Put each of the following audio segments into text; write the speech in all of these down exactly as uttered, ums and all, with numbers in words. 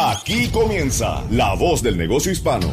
Aquí comienza La Voz del Negocio Hispano,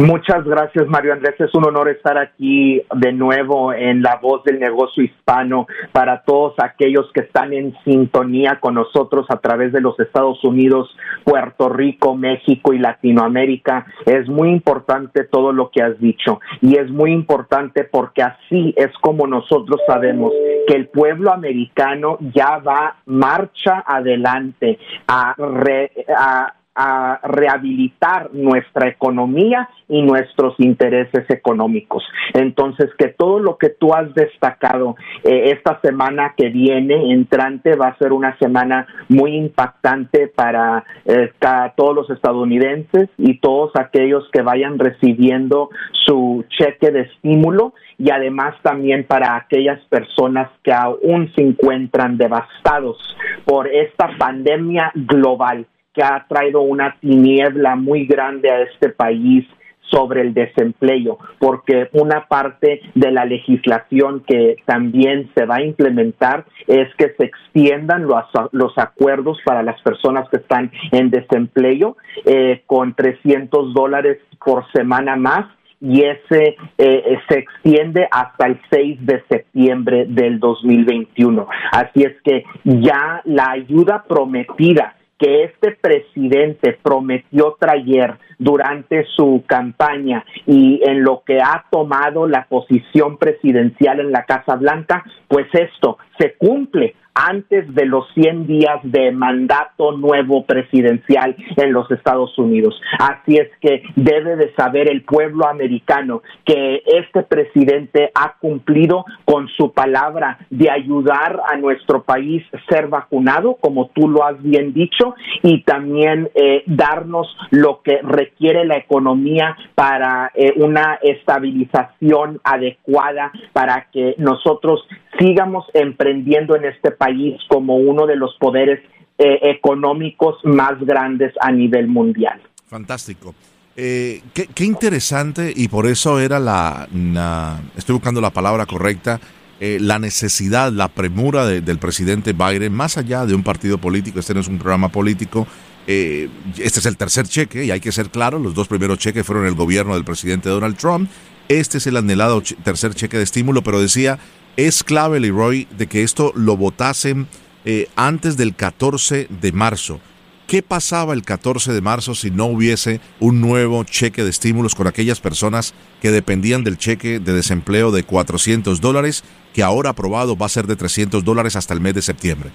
Muchas gracias, Mario Andrés. Es un honor estar aquí de nuevo en La Voz del Negocio Hispano para todos aquellos que están en sintonía con nosotros a través de los Estados Unidos, Puerto Rico, México y Latinoamérica. Es muy importante todo lo que has dicho y es muy importante porque así es como nosotros sabemos que el pueblo americano ya va marcha adelante a... Re, a a rehabilitar nuestra economía y nuestros intereses económicos. Entonces, que todo lo que tú has destacado eh, esta semana que viene, entrante, va a ser una semana muy impactante para, eh, para todos los estadounidenses y todos aquellos que vayan recibiendo su cheque de estímulo y además también para aquellas personas que aún se encuentran devastados por esta pandemia global que ha traído una tiniebla muy grande a este país sobre el desempleo, porque una parte de la legislación que también se va a implementar es que se extiendan los, los acuerdos para las personas que están en desempleo eh, con trescientos dólares por semana más, y ese eh, se extiende hasta el seis de septiembre del dos mil veintiuno. Así es que ya la ayuda prometida que este presidente prometió traer durante su campaña y en lo que ha tomado la posición presidencial en la Casa Blanca, pues esto se cumple antes de los cien días de mandato nuevo presidencial en los Estados Unidos. Así es que debe de saber el pueblo americano que este presidente ha cumplido con su palabra de ayudar a nuestro país ser vacunado, como tú lo has bien dicho, y también eh, darnos lo que requiere la economía para eh, una estabilización adecuada para que nosotros sigamos emprendiendo en este país como uno de los poderes eh, económicos más grandes a nivel mundial. Fantástico. Eh, qué, qué interesante, y por eso era la, la estoy buscando la palabra correcta, eh, la necesidad, la premura de, del presidente Biden, más allá de un partido político. Este no es un programa político, eh, este es el tercer cheque, y hay que ser claro, los dos primeros cheques fueron el gobierno del presidente Donald Trump, este es el anhelado che- tercer cheque de estímulo, pero decía... Es clave, LeRoy, de que esto lo votasen eh, antes del catorce de marzo. ¿Qué pasaba el catorce de marzo si no hubiese un nuevo cheque de estímulos con aquellas personas que dependían del cheque de desempleo de cuatrocientos dólares, que ahora aprobado va a ser de trescientos dólares hasta el mes de septiembre?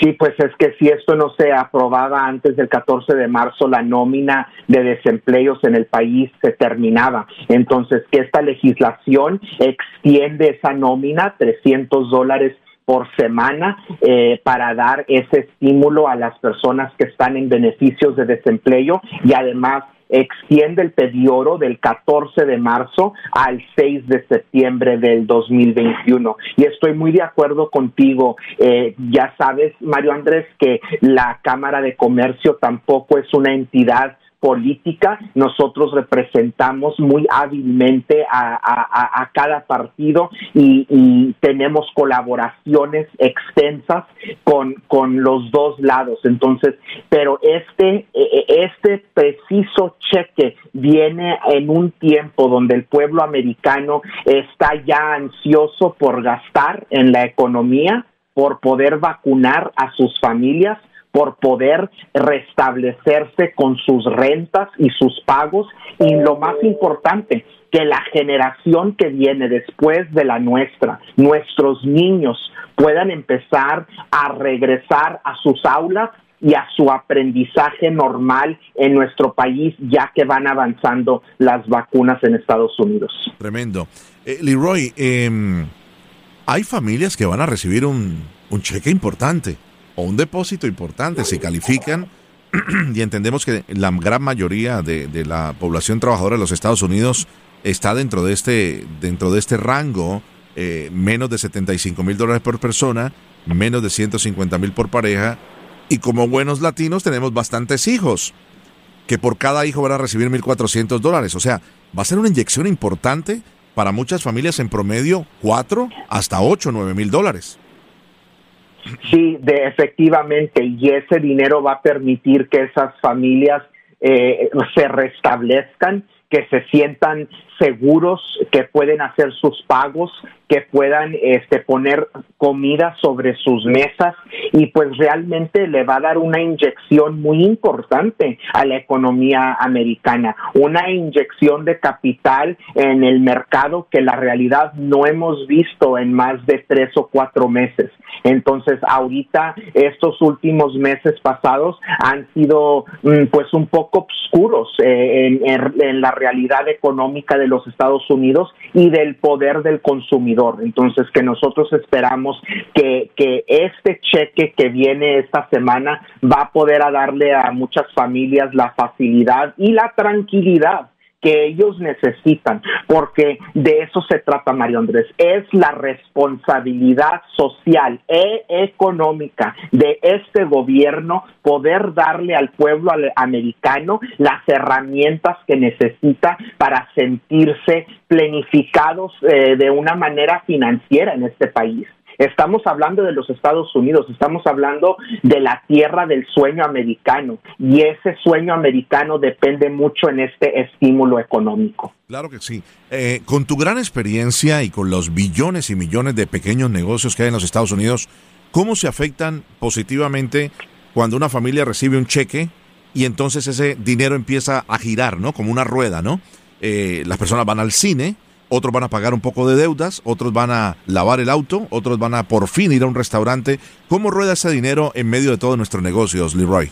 Sí, pues es que si esto no se aprobaba antes del catorce de marzo, la nómina de desempleos en el país se terminaba. Entonces, que esta legislación extiende esa nómina, trescientos dólares por semana, eh, para dar ese estímulo a las personas que están en beneficios de desempleo, y además extiende el periodo del catorce de marzo al seis de septiembre del dos mil veintiuno. Y estoy muy de acuerdo contigo. Eh, ya sabes, Mario Andrés, que la Cámara de Comercio tampoco es una entidad política. Nosotros representamos muy hábilmente a, a, a cada partido y, y tenemos colaboraciones extensas con, con los dos lados. Entonces, pero este, este preciso cheque viene en un tiempo donde el pueblo americano está ya ansioso por gastar en la economía, por poder vacunar a sus familias, por poder restablecerse con sus rentas y sus pagos, y lo más importante, que la generación que viene después de la nuestra, nuestros niños, puedan empezar a regresar a sus aulas y a su aprendizaje normal en nuestro país, ya que van avanzando las vacunas en Estados Unidos. Tremendo. Eh, LeRoy, eh, hay familias que van a recibir un, un cheque importante, o un depósito importante, si califican, y entendemos que la gran mayoría de, de la población trabajadora de los Estados Unidos está dentro de este dentro de este rango, eh, menos de setenta y cinco mil dólares por persona, menos de ciento cincuenta mil por pareja, y como buenos latinos tenemos bastantes hijos, que por cada hijo van a recibir mil cuatrocientos dólares, o sea, va a ser una inyección importante para muchas familias, en promedio cuatro hasta ocho, nueve mil dólares. Sí, de, efectivamente, y ese dinero va a permitir que esas familias eh, se restablezcan, que se sientan seguros, que pueden hacer sus pagos, que puedan este, poner comida sobre sus mesas, y pues realmente le va a dar una inyección muy importante a la economía americana, una inyección de capital en el mercado que la realidad no hemos visto en más de tres o cuatro meses. Entonces ahorita estos últimos meses pasados han sido pues un poco oscuros eh, en, en, en la realidad económica de los Estados Unidos y del poder del consumidor. Entonces, que nosotros esperamos que, que este cheque que viene esta semana va a poder a darle a muchas familias la facilidad y la tranquilidad que ellos necesitan, porque de eso se trata, Mario Andrés, es la responsabilidad social e económica de este gobierno poder darle al pueblo americano las herramientas que necesita para sentirse planificados eh, de una manera financiera en este país. Estamos hablando de los Estados Unidos, estamos hablando de la tierra del sueño americano, y ese sueño americano depende mucho en este estímulo económico. Claro que sí. Eh, con tu gran experiencia y con los billones y millones de pequeños negocios que hay en los Estados Unidos, ¿cómo se afectan positivamente cuando una familia recibe un cheque y entonces ese dinero empieza a girar, ¿no? Como una rueda, ¿no? Eh, las personas van al cine, otros van a pagar un poco de deudas, otros van a lavar el auto, otros van a por fin ir a un restaurante. ¿Cómo rueda ese dinero en medio de todos nuestros negocios, LeRoy?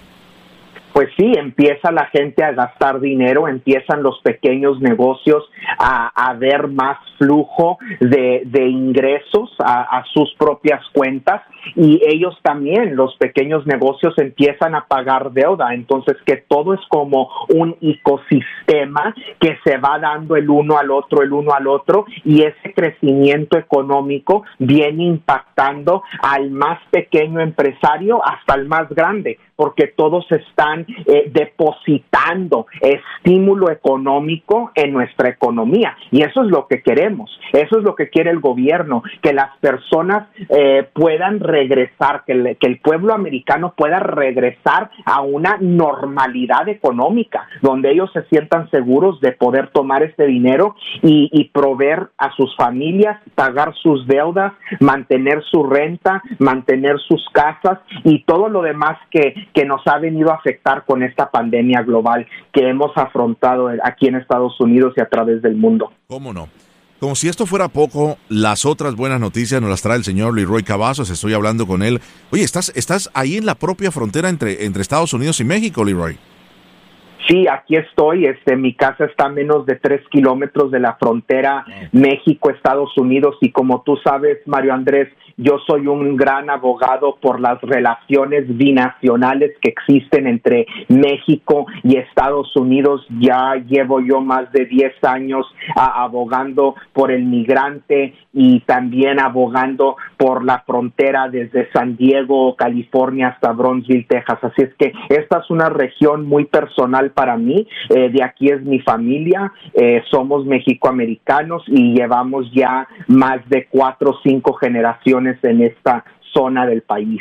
Pues sí, empieza la gente a gastar dinero, empiezan los pequeños negocios a, a ver más flujo de, de ingresos a, a sus propias cuentas, y ellos también, los pequeños negocios, empiezan a pagar deuda. Entonces, que todo es como un ecosistema que se va dando el uno al otro, el uno al otro, y ese crecimiento económico viene impactando al más pequeño empresario hasta el más grande, porque todos están eh, depositando estímulo económico en nuestra economía. Y eso es lo que queremos, eso es lo que quiere el gobierno, que las personas eh, puedan regresar, que, le, que el pueblo americano pueda regresar a una normalidad económica, donde ellos se sientan seguros de poder tomar este dinero y, y proveer a sus familias, pagar sus deudas, mantener su renta, mantener sus casas y todo lo demás que que nos ha venido a afectar con esta pandemia global que hemos afrontado aquí en Estados Unidos y a través del mundo. ¿Cómo no? Como si esto fuera poco, las otras buenas noticias nos las trae el señor LeRoy Cavazos. Estoy hablando con él. Oye, estás estás ahí en la propia frontera entre, entre Estados Unidos y México, LeRoy. Sí, aquí estoy. Este, mi casa está a menos de tres kilómetros de la frontera México-Estados Unidos, y como tú sabes, Mario Andrés, yo soy un gran abogado por las relaciones binacionales que existen entre México y Estados Unidos. Ya llevo yo más de diez años a, abogando por el migrante y también abogando por la frontera desde San Diego, California, hasta Brownsville, Texas. Así es que esta es una región muy personal para mí. Eh, de aquí es mi familia. Eh, somos mexicoamericanos y llevamos ya más de cuatro o cinco generaciones en esta zona del país.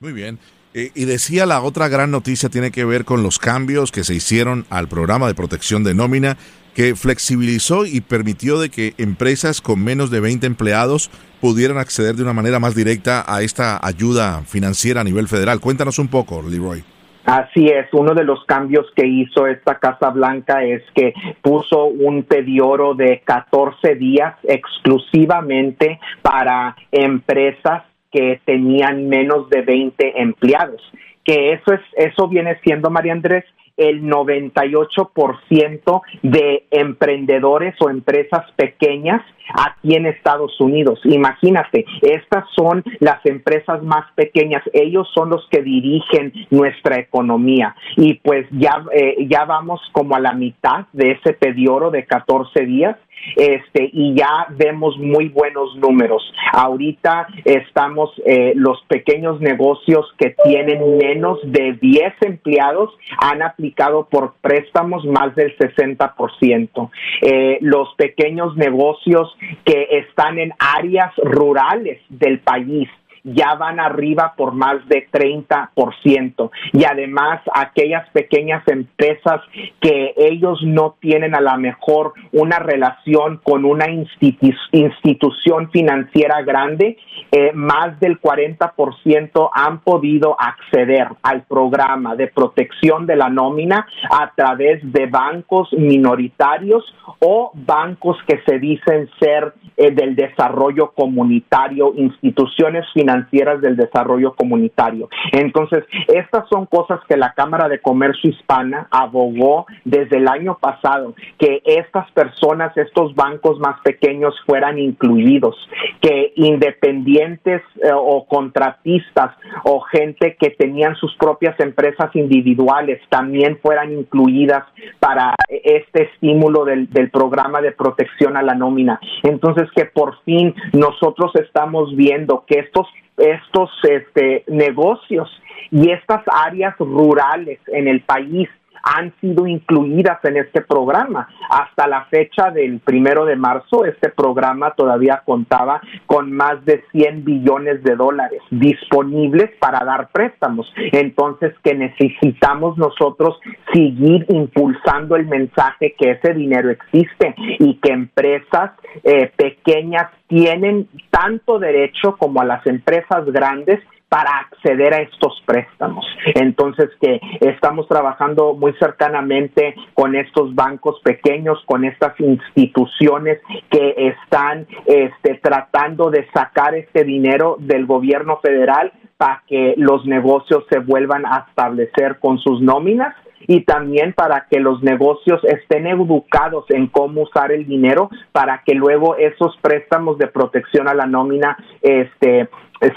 Muy bien. Eh, y decía, la otra gran noticia tiene que ver con los cambios que se hicieron al programa de protección de nómina, que flexibilizó y permitió de que empresas con menos de veinte empleados pudieran acceder de una manera más directa a esta ayuda financiera a nivel federal. Cuéntanos un poco, LeRoy. Así es, uno de los cambios que hizo esta Casa Blanca es que puso un periodo de catorce días exclusivamente para empresas que tenían menos de veinte empleados, que eso es eso viene siendo, María Andrés, el noventa y ocho por ciento de emprendedores o empresas pequeñas aquí en Estados Unidos. Imagínate, estas son las empresas más pequeñas, ellos son los que dirigen nuestra economía, y pues ya, eh, ya vamos como a la mitad de ese periodo de catorce días. Este, y ya vemos muy buenos números. Ahorita estamos, eh, los pequeños negocios que tienen menos de diez empleados han aplicado por préstamos más del sesenta por ciento. Eh, los pequeños negocios que están en áreas rurales del país ya van arriba por más de treinta por ciento. Y además, aquellas pequeñas empresas que ellos no tienen a la mejor una relación con una institu- institución financiera grande, eh, más del cuarenta por ciento han podido acceder al programa de protección de la nómina a través de bancos minoritarios o bancos que se dicen ser eh, del desarrollo comunitario, instituciones financieras del desarrollo comunitario. Entonces, estas son cosas que la Cámara de Comercio Hispana abogó desde el año pasado, que estas personas, estos bancos más pequeños fueran incluidos, que independientes eh, o contratistas o gente que tenían sus propias empresas individuales también fueran incluidas para este estímulo del, del programa de protección a la nómina. Entonces, que por fin nosotros estamos viendo que estos estos este, negocios y estas áreas rurales en el país han sido incluidas en este programa. Hasta la fecha del primero de marzo, este programa todavía contaba con más de cien billones de dólares disponibles para dar préstamos. Entonces, que necesitamos nosotros seguir impulsando el mensaje que ese dinero existe y que empresas eh, pequeñas tienen tanto derecho como a las empresas grandes para acceder a estos préstamos. Entonces, que estamos trabajando muy cercanamente con estos bancos pequeños, con estas instituciones que están este, tratando de sacar este dinero del gobierno federal para que los negocios se vuelvan a establecer con sus nóminas, y también para que los negocios estén educados en cómo usar el dinero para que luego esos préstamos de protección a la nómina este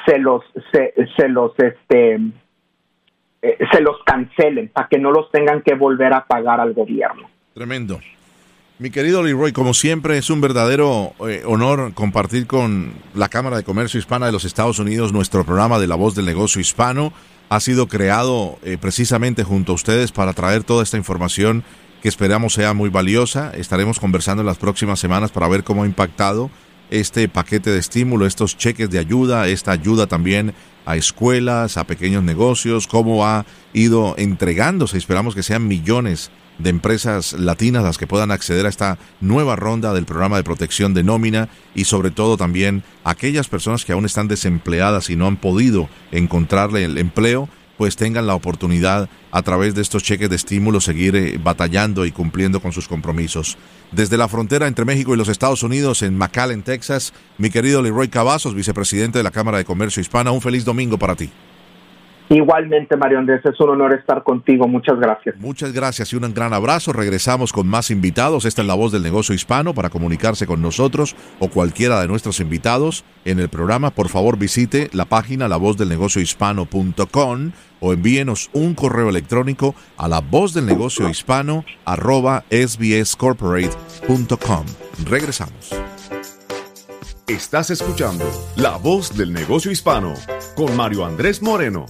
se los se, se los este se los cancelen, para que no los tengan que volver a pagar al gobierno. Tremendo. Mi querido LeRoy, como siempre, es un verdadero eh, honor compartir con la Cámara de Comercio Hispana de los Estados Unidos nuestro programa de La Voz del Negocio Hispano. Ha sido creado eh, precisamente junto a ustedes para traer toda esta información que esperamos sea muy valiosa. Estaremos conversando en las próximas semanas para ver cómo ha impactado este paquete de estímulo, estos cheques de ayuda, esta ayuda también a escuelas, a pequeños negocios, cómo ha ido entregándose. Esperamos que sean millones de empresas latinas las que puedan acceder a esta nueva ronda del programa de protección de nómina, y sobre todo también aquellas personas que aún están desempleadas y no han podido encontrarle el empleo, pues tengan la oportunidad a través de estos cheques de estímulo seguir eh, batallando y cumpliendo con sus compromisos. Desde la frontera entre México y los Estados Unidos en McAllen, Texas, mi querido LeRoy Cavazos, vicepresidente de la Cámara de Comercio Hispana, un feliz domingo para ti. Igualmente, Mario Andrés, es un honor estar contigo. Muchas gracias. Muchas gracias y un gran abrazo. Regresamos con más invitados. Esta es La Voz del Negocio Hispano. Para comunicarse con nosotros o cualquiera de nuestros invitados en el programa, por favor visite la página la voz del negocio hispano punto com o envíenos un correo electrónico a la voz del negocio hispano arroba s b s corporate punto com. Regresamos. Estás escuchando La Voz del Negocio Hispano con Mario Andrés Moreno.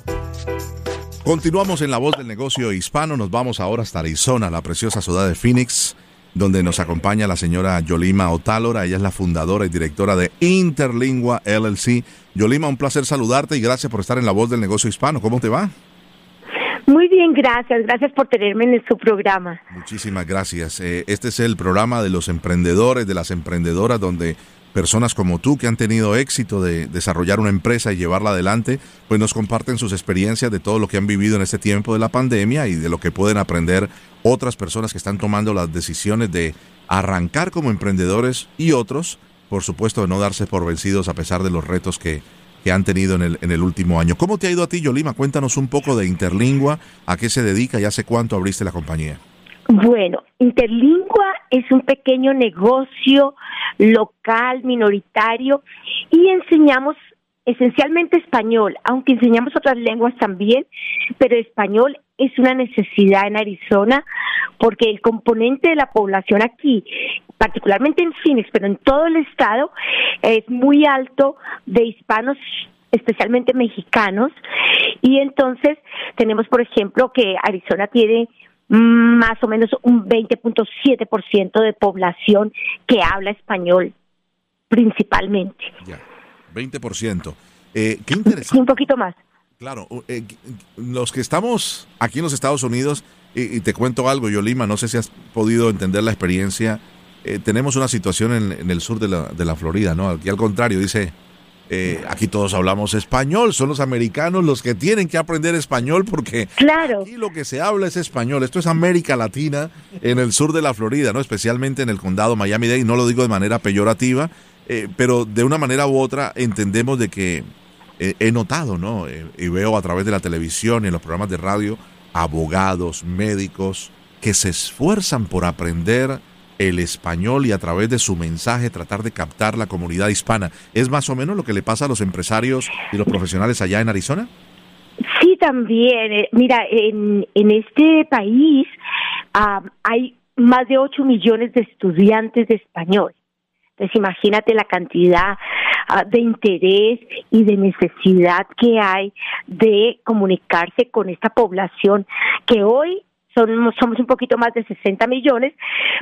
Continuamos en La Voz del Negocio Hispano. Nos vamos ahora hasta Arizona, la preciosa ciudad de Phoenix, donde nos acompaña la señora Yolima Otálora. Ella es la fundadora y directora de Interlingua L L C. Yolima, un placer saludarte y gracias por estar en La Voz del Negocio Hispano. ¿Cómo te va? Muy bien, gracias. Gracias por tenerme en su programa. Muchísimas gracias. Este es el programa de los emprendedores, de las emprendedoras, donde personas como tú que han tenido éxito de desarrollar una empresa y llevarla adelante, pues nos comparten sus experiencias de todo lo que han vivido en este tiempo de la pandemia y de lo que pueden aprender otras personas que están tomando las decisiones de arrancar como emprendedores y otros, por supuesto, de no darse por vencidos a pesar de los retos que, que han tenido en el, en el último año. ¿Cómo te ha ido a ti, Yolima? Cuéntanos un poco de Interlingua, a qué se dedica y hace cuánto abriste la compañía. Bueno, Interlingua es un pequeño negocio local, minoritario, y enseñamos esencialmente español, aunque enseñamos otras lenguas también, pero español es una necesidad en Arizona porque el componente de la población aquí, particularmente en Phoenix, pero en todo el estado, es muy alto de hispanos, especialmente mexicanos, y entonces tenemos, por ejemplo, que Arizona tiene más o menos un veinte punto siete por ciento de población que habla español, principalmente. Ya, veinte por ciento. Eh, qué interesante. Un poquito más. Claro, eh, los que estamos aquí en los Estados Unidos, y, y te cuento algo, Yolima, no sé si has podido entender la experiencia, eh, tenemos una situación en, en el sur de la, de la Florida, ¿no? Aquí al contrario, dice, eh, aquí todos hablamos español, son los americanos los que tienen que aprender español porque claro, aquí lo que se habla es español. Esto es América Latina en el sur de la Florida, ¿no? Especialmente en el condado Miami-Dade, no lo digo de manera peyorativa, eh, pero de una manera u otra entendemos de que he notado, ¿no? Y veo a través de la televisión y en los programas de radio abogados, médicos que se esfuerzan por aprender el español y a través de su mensaje tratar de captar la comunidad hispana. ¿Es más o menos lo que le pasa a los empresarios y los profesionales allá en Arizona? Sí, también. Mira, en, en este país um, hay más de ocho millones de estudiantes de español. Entonces, imagínate la cantidad de interés y de necesidad que hay de comunicarse con esta población que hoy son, somos un poquito más de sesenta millones,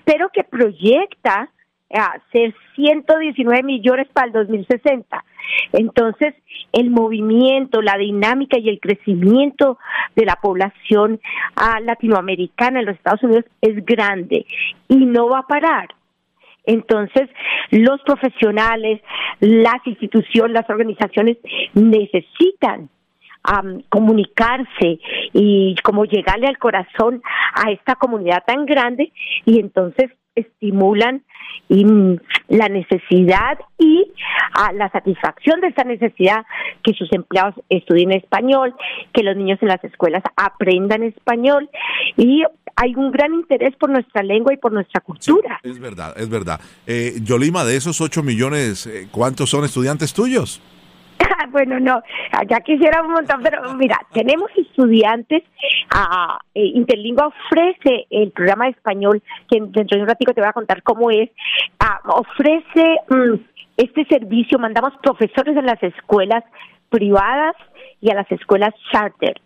pero que proyecta a ser ciento diecinueve millones para el dos mil sesenta. Entonces, el movimiento, la dinámica y el crecimiento de la población uh, latinoamericana en los Estados Unidos es grande y no va a parar. Entonces, los profesionales, las instituciones, las organizaciones necesitan um, comunicarse y como llegarle al corazón a esta comunidad tan grande y entonces estimulan y, la necesidad y uh, la satisfacción de esta necesidad que sus empleados estudien español, que los niños en las escuelas aprendan español y hay un gran interés por nuestra lengua y por nuestra cultura. Sí, es verdad, es verdad. Eh, Yolima, de esos ocho millones, ¿cuántos son estudiantes tuyos? Bueno, no, ya quisiera un montón, pero mira, tenemos estudiantes, uh, Interlingua ofrece el programa de español, que dentro de un ratito te voy a contar cómo es, uh, ofrece um, este servicio, mandamos profesores a las escuelas privadas y a las escuelas charter.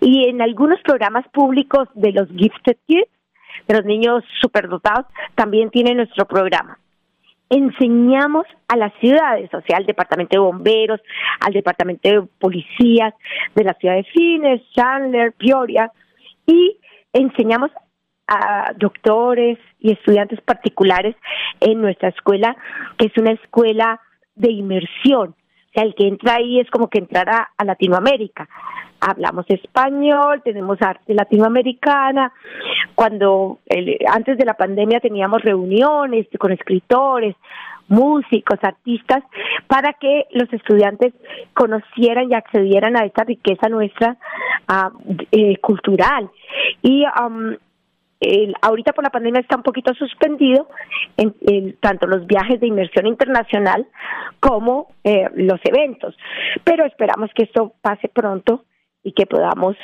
Y en algunos programas públicos de los Gifted Kids, de los niños superdotados, también tiene nuestro programa. Enseñamos a las ciudades, o sea, al Departamento de Bomberos, al Departamento de Policías, de la ciudad de Phoenix, Chandler, Peoria, y enseñamos a doctores y estudiantes particulares en nuestra escuela, que es una escuela de inmersión. O sea, el que entra ahí es como que entrará a Latinoamérica. Hablamos español, tenemos arte latinoamericana. Cuando el, antes de la pandemia teníamos reuniones con escritores, músicos, artistas, para que los estudiantes conocieran y accedieran a esta riqueza nuestra uh, eh, cultural. Y um, El, ahorita por la pandemia está un poquito suspendido en, en tanto los viajes de inmersión internacional como eh, los eventos, pero esperamos que esto pase pronto y que podamos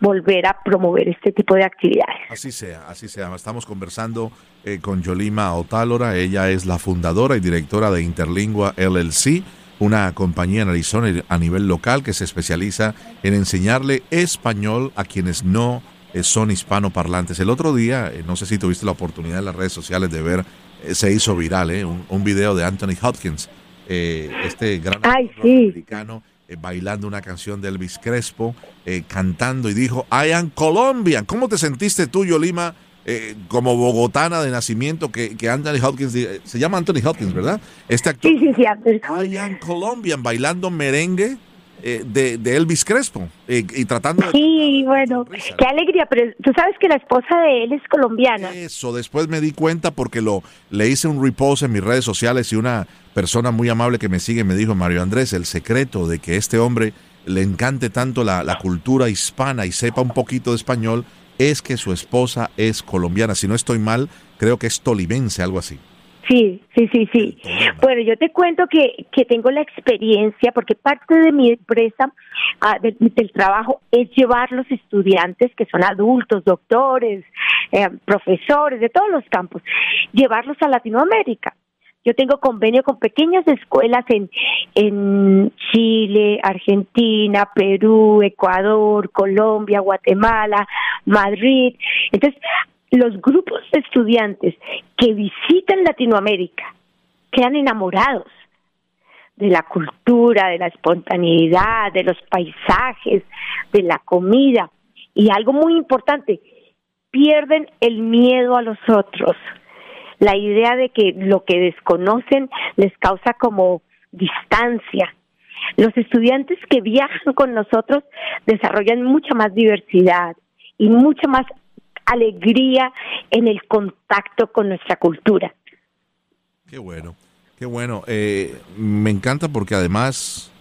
volver a promover este tipo de actividades. Así sea, así sea. Estamos conversando eh, con Yolima Otálora, ella es la fundadora y directora de Interlingua L L C, una compañía en Arizona a nivel local que se especializa en enseñarle español a quienes no son hispanoparlantes. El otro día, no sé si tuviste la oportunidad en las redes sociales de ver, se hizo viral eh, un, un video de Anthony Hopkins, eh, este gran americano, sí, eh, bailando una canción de Elvis Crespo, eh, cantando y dijo, I am Colombian. ¿Cómo te sentiste tú, Yolima, eh, como bogotana de nacimiento, que, que Anthony Hopkins, eh, se llama Anthony Hopkins, ¿verdad? Este actor, sí, sí, sí, Anthony. I am Colombian, bailando merengue De, de Elvis Crespo eh, y tratando de... Sí, bueno, sonrisa, qué alegría, pero tú sabes que la esposa de él es colombiana. Eso, después me di cuenta porque lo le hice un repost en mis redes sociales y una persona muy amable que me sigue me dijo, Mario Andrés, el secreto de que este hombre le encante tanto la, la cultura hispana y sepa un poquito de español es que su esposa es colombiana. Si no estoy mal, creo que es tolimense, algo así. Sí, sí, sí, sí. Bueno, yo te cuento que, que tengo la experiencia porque parte de mi empresa, uh, del, del trabajo, es llevar los estudiantes que son adultos, doctores, eh, profesores de todos los campos, llevarlos a Latinoamérica. Yo tengo convenio con pequeñas escuelas en, en Chile, Argentina, Perú, Ecuador, Colombia, Guatemala, Madrid. Entonces, los grupos de estudiantes que visitan Latinoamérica quedan enamorados de la cultura, de la espontaneidad, de los paisajes, de la comida. Y algo muy importante, pierden el miedo a los otros. La idea de que lo que desconocen les causa como distancia. Los estudiantes que viajan con nosotros desarrollan mucha más diversidad y mucha más alegría en el contacto con nuestra cultura. Qué bueno, qué bueno. Eh, me encanta porque además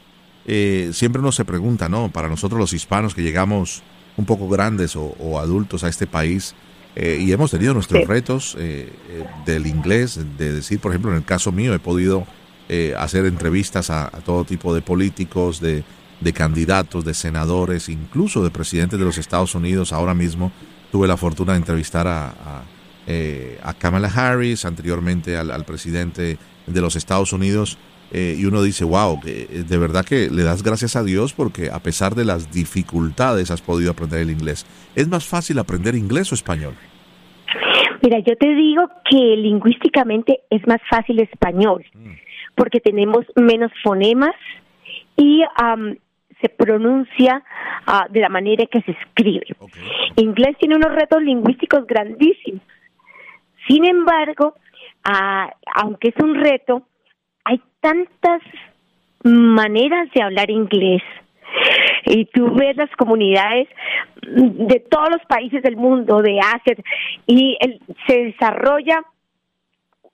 eh, siempre uno se pregunta, ¿no? Para nosotros los hispanos que llegamos un poco grandes o, o adultos a este país eh, y hemos tenido nuestros sí. retos eh, eh, del inglés, de decir, por ejemplo, en el caso mío he podido eh, hacer entrevistas a, a todo tipo de políticos, de, de candidatos, de senadores, incluso de presidentes de los Estados Unidos. Ahora mismo tuve la fortuna de entrevistar a, a, eh, a Kamala Harris, anteriormente al, al presidente de los Estados Unidos, eh, y uno dice, wow, que, de verdad que le das gracias a Dios porque a pesar de las dificultades has podido aprender el inglés. ¿Es más fácil aprender inglés o español? Mira, yo te digo que lingüísticamente es más fácil español, mm. porque tenemos menos fonemas y um, se pronuncia uh, de la manera que se escribe. Okay. Inglés tiene unos retos lingüísticos grandísimos. Sin embargo, uh, aunque es un reto, hay tantas maneras de hablar inglés. Y tú ves las comunidades de todos los países del mundo, de Asia, y el, se desarrolla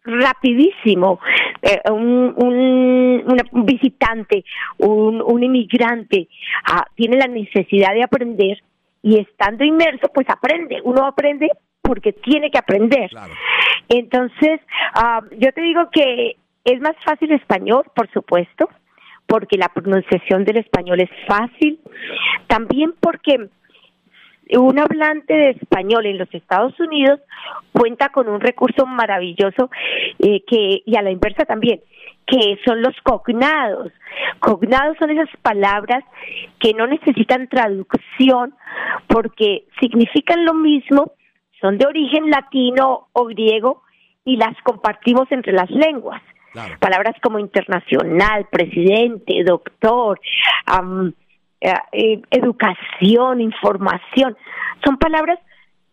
rapidísimo eh, un, un, un visitante, un, un inmigrante ah, tiene la necesidad de aprender y estando inmerso pues aprende, uno aprende porque tiene que aprender. Claro. Entonces ah, yo te digo que es más fácil español, por supuesto, porque la pronunciación del español es fácil, también porque un hablante de español en los Estados Unidos cuenta con un recurso maravilloso eh, que y a la inversa también, que son los cognados. Cognados son esas palabras que no necesitan traducción porque significan lo mismo, son de origen latino o griego y las compartimos entre las lenguas. Claro. Palabras como internacional, presidente, doctor, um, Eh, educación, información, son palabras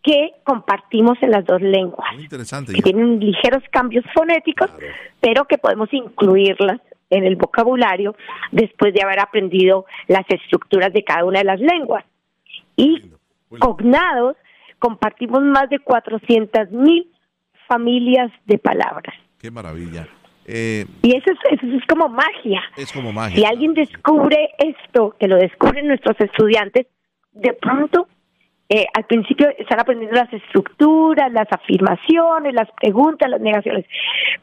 que compartimos en las dos lenguas. Muy interesante. Que yo... tienen ligeros cambios fonéticos, claro. pero que podemos incluirlas en el vocabulario después de haber aprendido las estructuras de cada una de las lenguas. Y bueno, bueno. cognados, compartimos más de cuatrocientas mil familias de palabras. ¡Qué maravilla! Eh, y eso es, eso es como magia. Es como magia. Si alguien descubre esto, que lo descubren nuestros estudiantes, de pronto, eh, al principio están aprendiendo las estructuras, las afirmaciones, las preguntas, las negaciones.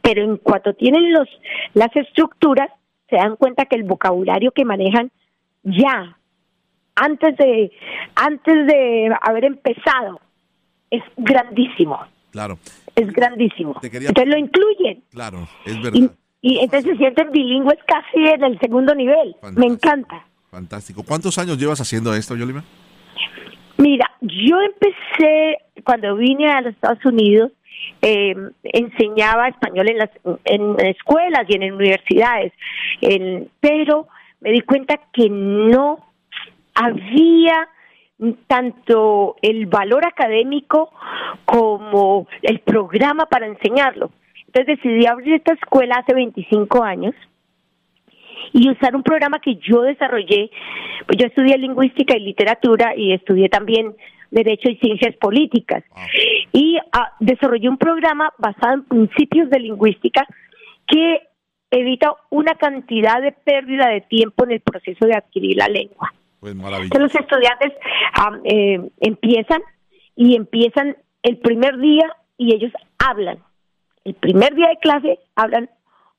Pero en cuanto tienen los las estructuras, se dan cuenta que el vocabulario que manejan ya, antes de antes de haber empezado, es grandísimo. Claro. Es grandísimo. Quería... Entonces lo incluyen. Claro, es verdad. Y, y entonces se sienten bilingües casi en el segundo nivel. Fantástico. Me encanta. Fantástico. ¿Cuántos años llevas haciendo esto, Yolima? Mira, yo empecé, cuando vine a los Estados Unidos, eh, enseñaba español en las en escuelas y en universidades, el, pero me di cuenta que no había... tanto el valor académico como el programa para enseñarlo. Entonces decidí abrir esta escuela hace veinticinco años y usar un programa que yo desarrollé. Pues yo estudié lingüística y literatura y estudié también derecho y ciencias políticas. Y uh, desarrollé un programa basado en principios de lingüística que evita una cantidad de pérdida de tiempo en el proceso de adquirir la lengua. Pues maravilloso. Los estudiantes um, eh, empiezan y empiezan el primer día y ellos hablan. El primer día de clase hablan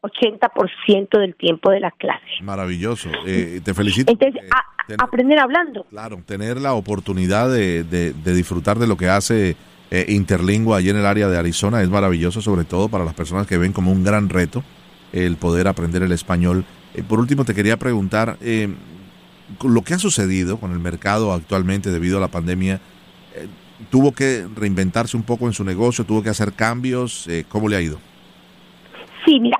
ochenta por ciento del tiempo de la clase. Maravilloso. Eh, te felicito. Entonces, eh, a, tener, aprenden hablando. Claro, tener la oportunidad de, de, de disfrutar de lo que hace eh, Interlingua allí en el área de Arizona es maravilloso, sobre todo para las personas que ven como un gran reto el poder aprender el español. Eh, por último, te quería preguntar... Eh, lo que ha sucedido con el mercado actualmente debido a la pandemia, eh, tuvo que reinventarse un poco en su negocio, tuvo que hacer cambios, eh, ¿cómo le ha ido? Sí, mira,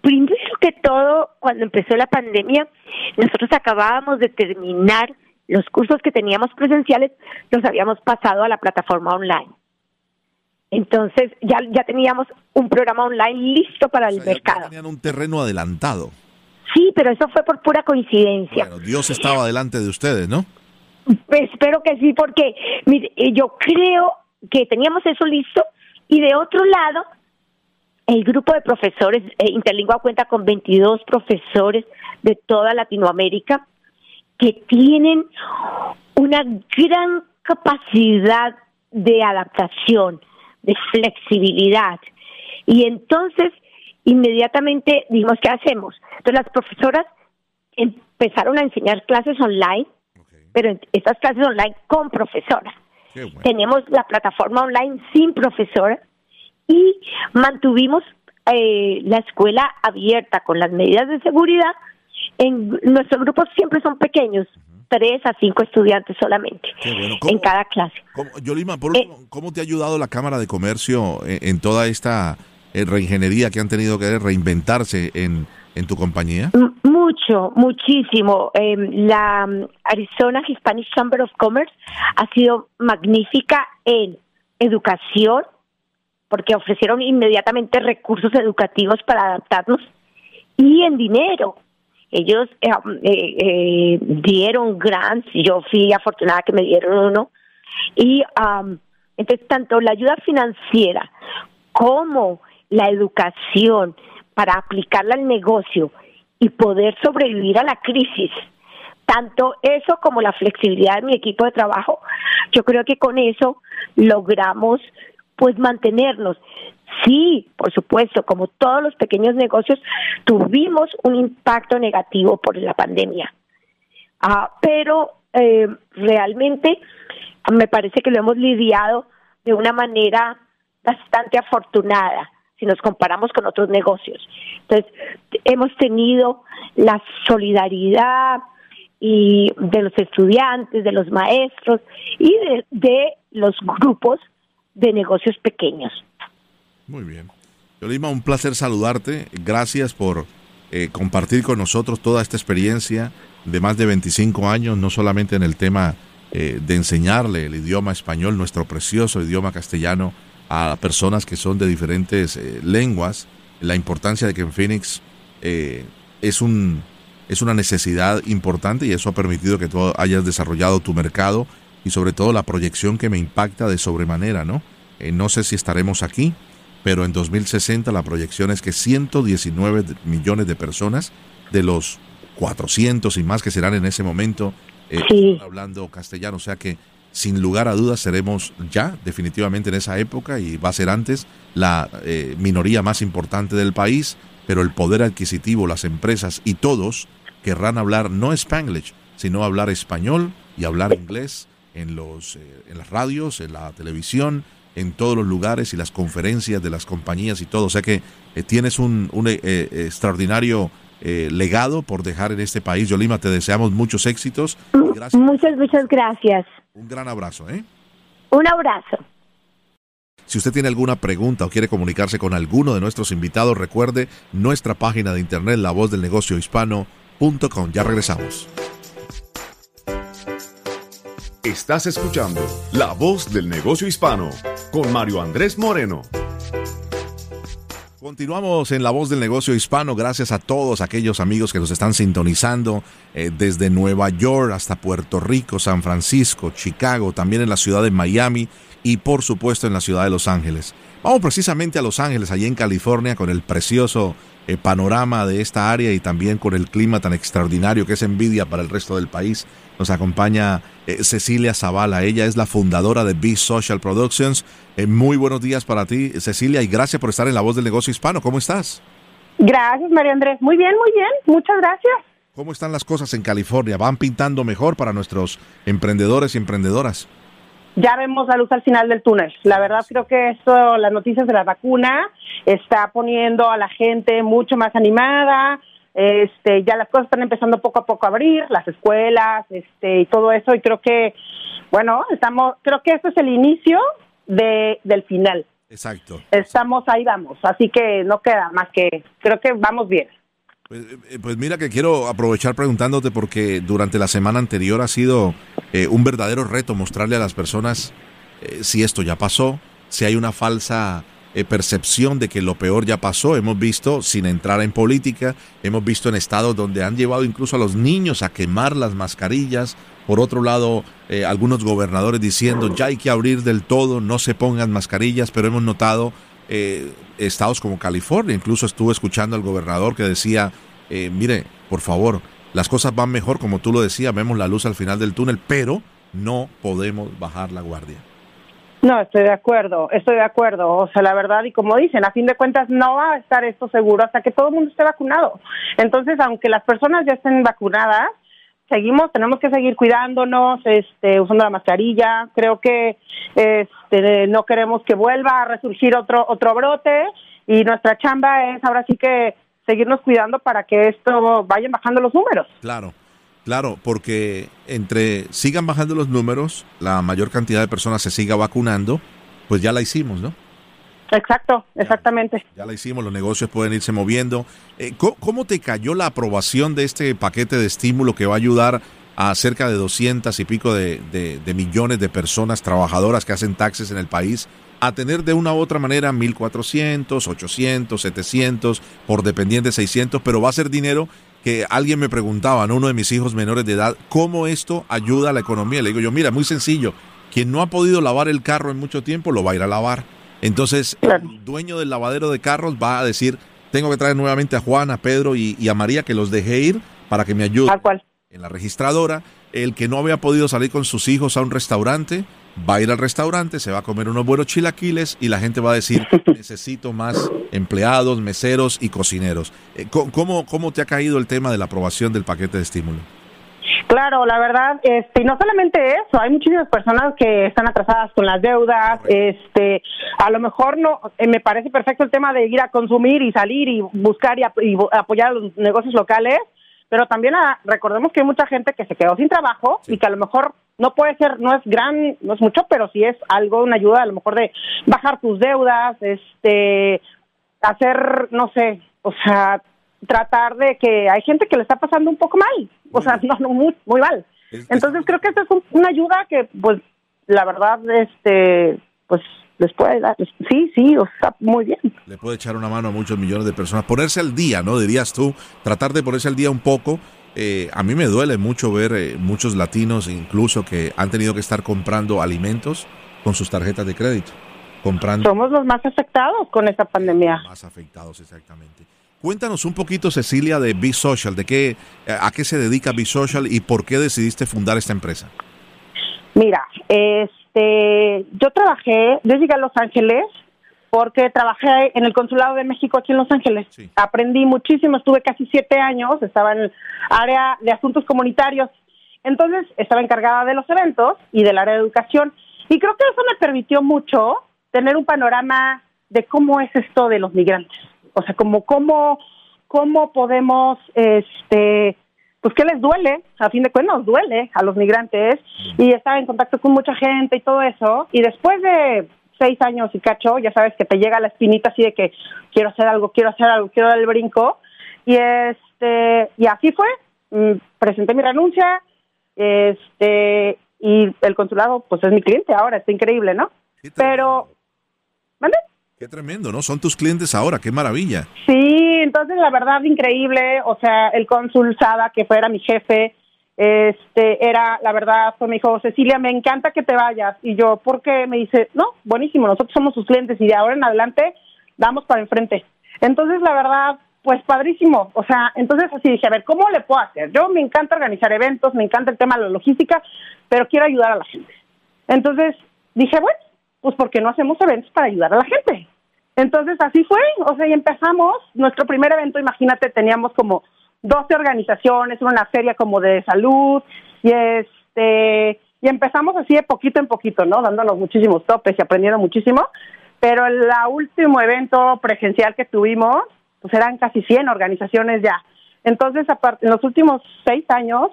primero que todo, cuando empezó la pandemia, nosotros acabábamos de terminar los cursos que teníamos presenciales, los habíamos pasado a la plataforma online. Entonces ya ya teníamos un programa online listo para o sea, el ya mercado. Tenían un terreno adelantado. Sí, pero eso fue por pura coincidencia. Bueno, Dios estaba delante de ustedes, ¿no? Pues espero que sí, porque mire, yo creo que teníamos eso listo. Y de otro lado, el grupo de profesores, eh, Interlingua cuenta con veintidós profesores de toda Latinoamérica que tienen una gran capacidad de adaptación, de flexibilidad. Y entonces, inmediatamente dijimos, ¿qué hacemos? Entonces, las profesoras empezaron a enseñar clases online, okay. pero estas clases online con profesoras. Bueno. Tenemos la plataforma online sin profesora y mantuvimos eh, la escuela abierta con las medidas de seguridad. En nuestros grupos siempre son pequeños, uh-huh. tres a cinco estudiantes solamente bueno. en cada clase. ¿Cómo, Yolima, por último, eh, ¿cómo te ha ayudado la Cámara de Comercio en, en toda esta reingeniería que han tenido que reinventarse en, en tu compañía? Mucho, muchísimo. Eh, la Arizona Hispanic Chamber of Commerce ha sido magnífica en educación, porque ofrecieron inmediatamente recursos educativos para adaptarnos, y en dinero. Ellos eh, eh, eh, dieron grants, yo fui afortunada que me dieron uno, y um, entonces tanto la ayuda financiera como la educación para aplicarla al negocio y poder sobrevivir a la crisis, tanto eso como la flexibilidad de mi equipo de trabajo, yo creo que con eso logramos pues mantenernos. Sí, por supuesto, como todos los pequeños negocios, tuvimos un impacto negativo por la pandemia. Ah, pero eh, realmente me parece que lo hemos lidiado de una manera bastante afortunada si nos comparamos con otros negocios. Entonces, hemos tenido la solidaridad y de los estudiantes, de los maestros y de, de los grupos de negocios pequeños. Muy bien. Yolima, un placer saludarte. Gracias por eh, compartir con nosotros toda esta experiencia de más de veinticinco años, no solamente en el tema eh, de enseñarle el idioma español, nuestro precioso idioma castellano, a personas que son de diferentes eh, lenguas. La importancia de que en Phoenix eh, es un es una necesidad importante, y eso ha permitido que tú hayas desarrollado tu mercado y sobre todo la proyección que me impacta de sobremanera, ¿no? Eh, no sé si estaremos aquí, pero en dos mil sesenta la proyección es que ciento diecinueve millones de personas de los cuatrocientos y más que serán en ese momento eh, sí. hablando castellano. O sea que sin lugar a dudas seremos ya definitivamente en esa época, y va a ser antes, la eh, minoría más importante del país, pero el poder adquisitivo, las empresas y todos querrán hablar no Spanglish, sino hablar español y hablar inglés en, los, eh, en las radios, en la televisión, en todos los lugares y las conferencias de las compañías y todo. O sea que eh, tienes un, un eh, eh, extraordinario eh, legado por dejar en este país. Yolima, te deseamos muchos éxitos. Gracias. Muchas, muchas gracias. Un gran abrazo, ¿eh? Un abrazo. Si usted tiene alguna pregunta o quiere comunicarse con alguno de nuestros invitados, recuerde nuestra página de internet, la voz del negocio hispano punto com. Ya regresamos. Estás escuchando La Voz del Negocio Hispano con Mario Andrés Moreno. Continuamos en La Voz del Negocio Hispano. Gracias a todos aquellos amigos que nos están sintonizando eh, desde Nueva York hasta Puerto Rico, San Francisco, Chicago, también en la ciudad de Miami y por supuesto en la ciudad de Los Ángeles. Vamos precisamente a Los Ángeles, allí en California, con el precioso eh, panorama de esta área y también con el clima tan extraordinario que es envidia para el resto del país. Nos acompaña eh, Cecilia Zavala. Ella es la fundadora de Be Social Productions. Eh, muy buenos días para ti, Cecilia, y gracias por estar en La Voz del Negocio Hispano. ¿Cómo estás? Gracias, Mario Andrés. Muy bien, muy bien. Muchas gracias. ¿Cómo están las cosas en California? ¿Van pintando mejor para nuestros emprendedores y emprendedoras? Ya vemos la luz al final del túnel. La verdad, creo que esto, las noticias de la vacuna está poniendo a la gente mucho más animada. Este, ya las cosas están empezando poco a poco a abrir, las escuelas, este, y todo eso, y creo que, bueno, estamos, creo que esto es el inicio de del final. Exacto. Estamos, ahí vamos, así que no queda más que, creo que vamos bien. Pues, pues mira que quiero aprovechar preguntándote porque durante la semana anterior ha sido eh, un verdadero reto mostrarle a las personas eh, si esto ya pasó, si hay una falsa eh, percepción de que lo peor ya pasó. Hemos visto, sin entrar en política, hemos visto en estados donde han llevado incluso a los niños a quemar las mascarillas. Por otro lado, eh, algunos gobernadores diciendo ya hay que abrir del todo, no se pongan mascarillas, pero hemos notado... Eh, estados como California, incluso estuve escuchando al gobernador que decía eh, mire, por favor, las cosas van mejor, como tú lo decías, vemos la luz al final del túnel, pero no podemos bajar la guardia. No, estoy de acuerdo, estoy de acuerdo, o sea, la verdad, y como dicen, a fin de cuentas no va a estar esto seguro hasta que todo el mundo esté vacunado. Entonces, aunque las personas ya estén vacunadas, seguimos, tenemos que seguir cuidándonos, este, usando la mascarilla. Creo que este, no queremos que vuelva a resurgir otro otro brote y nuestra chamba es ahora sí que seguirnos cuidando para que esto vayan bajando los números. Claro, claro, porque entre sigan bajando los números, la mayor cantidad de personas se siga vacunando, pues ya la hicimos, ¿no? Exacto, exactamente. Ya, ya la hicimos, los negocios pueden irse moviendo. Eh, ¿cómo, ¿Cómo te cayó la aprobación de este paquete de estímulo que va a ayudar a cerca de doscientas y pico de, de, de millones de personas trabajadoras que hacen taxes en el país a tener de una u otra manera mil cuatrocientos, ochocientos, setecientos, por dependiente seiscientos, pero va a ser dinero que alguien me preguntaba, ¿no? Uno de mis hijos menores de edad, ¿cómo esto ayuda a la economía? Le digo yo, mira, muy sencillo, quien no ha podido lavar el carro en mucho tiempo lo va a ir a lavar. Entonces, el dueño del lavadero de carros va a decir, tengo que traer nuevamente a Juan, a Pedro y, y a María, que los dejé ir para que me ayuden. ¿A cuál? En la registradora, el que no había podido salir con sus hijos a un restaurante, va a ir al restaurante, se va a comer unos buenos chilaquiles y la gente va a decir, necesito más empleados, meseros y cocineros. ¿Cómo, cómo te ha caído el tema de la aprobación del paquete de estímulo? Claro, la verdad, este, y no solamente eso, hay muchísimas personas que están atrasadas con las deudas, este, a lo mejor no, eh, me parece perfecto el tema de ir a consumir y salir y buscar y, ap- y apoyar a los negocios locales, pero también a, recordemos que hay mucha gente que se quedó sin trabajo sí. y que a lo mejor no puede ser, no es gran, no es mucho, pero sí es algo, una ayuda a lo mejor de bajar tus deudas, este, hacer, no sé, o sea... tratar de que hay gente que le está pasando un poco mal, o sea, no, no muy, muy mal. Entonces creo que esta es un, una ayuda que, pues, la verdad, este, pues, les puede dar, sí, sí, o sea, muy bien. Le puede echar una mano a muchos millones de personas, ponerse al día, ¿no? Dirías tú, tratar de ponerse al día un poco. Eh, a mí me duele mucho ver eh, muchos latinos, incluso, que han tenido que estar comprando alimentos con sus tarjetas de crédito. Comprando. Somos los más afectados con esta pandemia. Los más afectados, exactamente. Cuéntanos un poquito, Cecilia, de Be Social, de qué, a qué se dedica Be Social y por qué decidiste fundar esta empresa. Mira, este, yo trabajé, yo llegué a Los Ángeles porque trabajé en el Consulado de México aquí en Los Ángeles. Sí. Aprendí muchísimo, estuve casi siete años, estaba en el área de asuntos comunitarios. Entonces, estaba encargada de los eventos y del área de educación. Y creo que eso me permitió mucho tener un panorama de cómo es esto de los migrantes. O sea, como cómo cómo podemos, este, pues qué les duele, a fin de cuentas nos duele a los migrantes y estar en contacto con mucha gente y todo eso. Y después de seis años y cacho, ya sabes que te llega la espinita así de que quiero hacer algo, quiero hacer algo, quiero dar el brinco. Y este y así fue, presenté mi renuncia, este y el consulado, pues es mi cliente ahora, está increíble, ¿no? Pero, ¿mande? Qué tremendo, ¿no? Son tus clientes ahora, qué maravilla. Sí, entonces la verdad increíble, o sea, el cónsul Sada, que fue, era mi jefe, este, era, la verdad, pues me dijo, Cecilia, me encanta que te vayas, y yo, ¿por qué? Me dice, no, buenísimo, nosotros somos tus clientes, y de ahora en adelante, vamos para enfrente. Entonces, la verdad, pues padrísimo, o sea, entonces así dije, a ver, ¿cómo le puedo hacer? Yo me encanta organizar eventos, me encanta el tema de la logística, pero quiero ayudar a la gente. Entonces, dije, bueno, pues porque no hacemos eventos para ayudar a la gente. Entonces, así fue, o sea, y empezamos. Nuestro primer evento, imagínate, teníamos como doce organizaciones, una feria como de salud, y este y empezamos así de poquito en poquito, ¿no? Dándonos muchísimos topes y aprendiendo muchísimo. Pero el último evento presencial que tuvimos, pues eran casi cien organizaciones ya. Entonces, en los últimos seis años,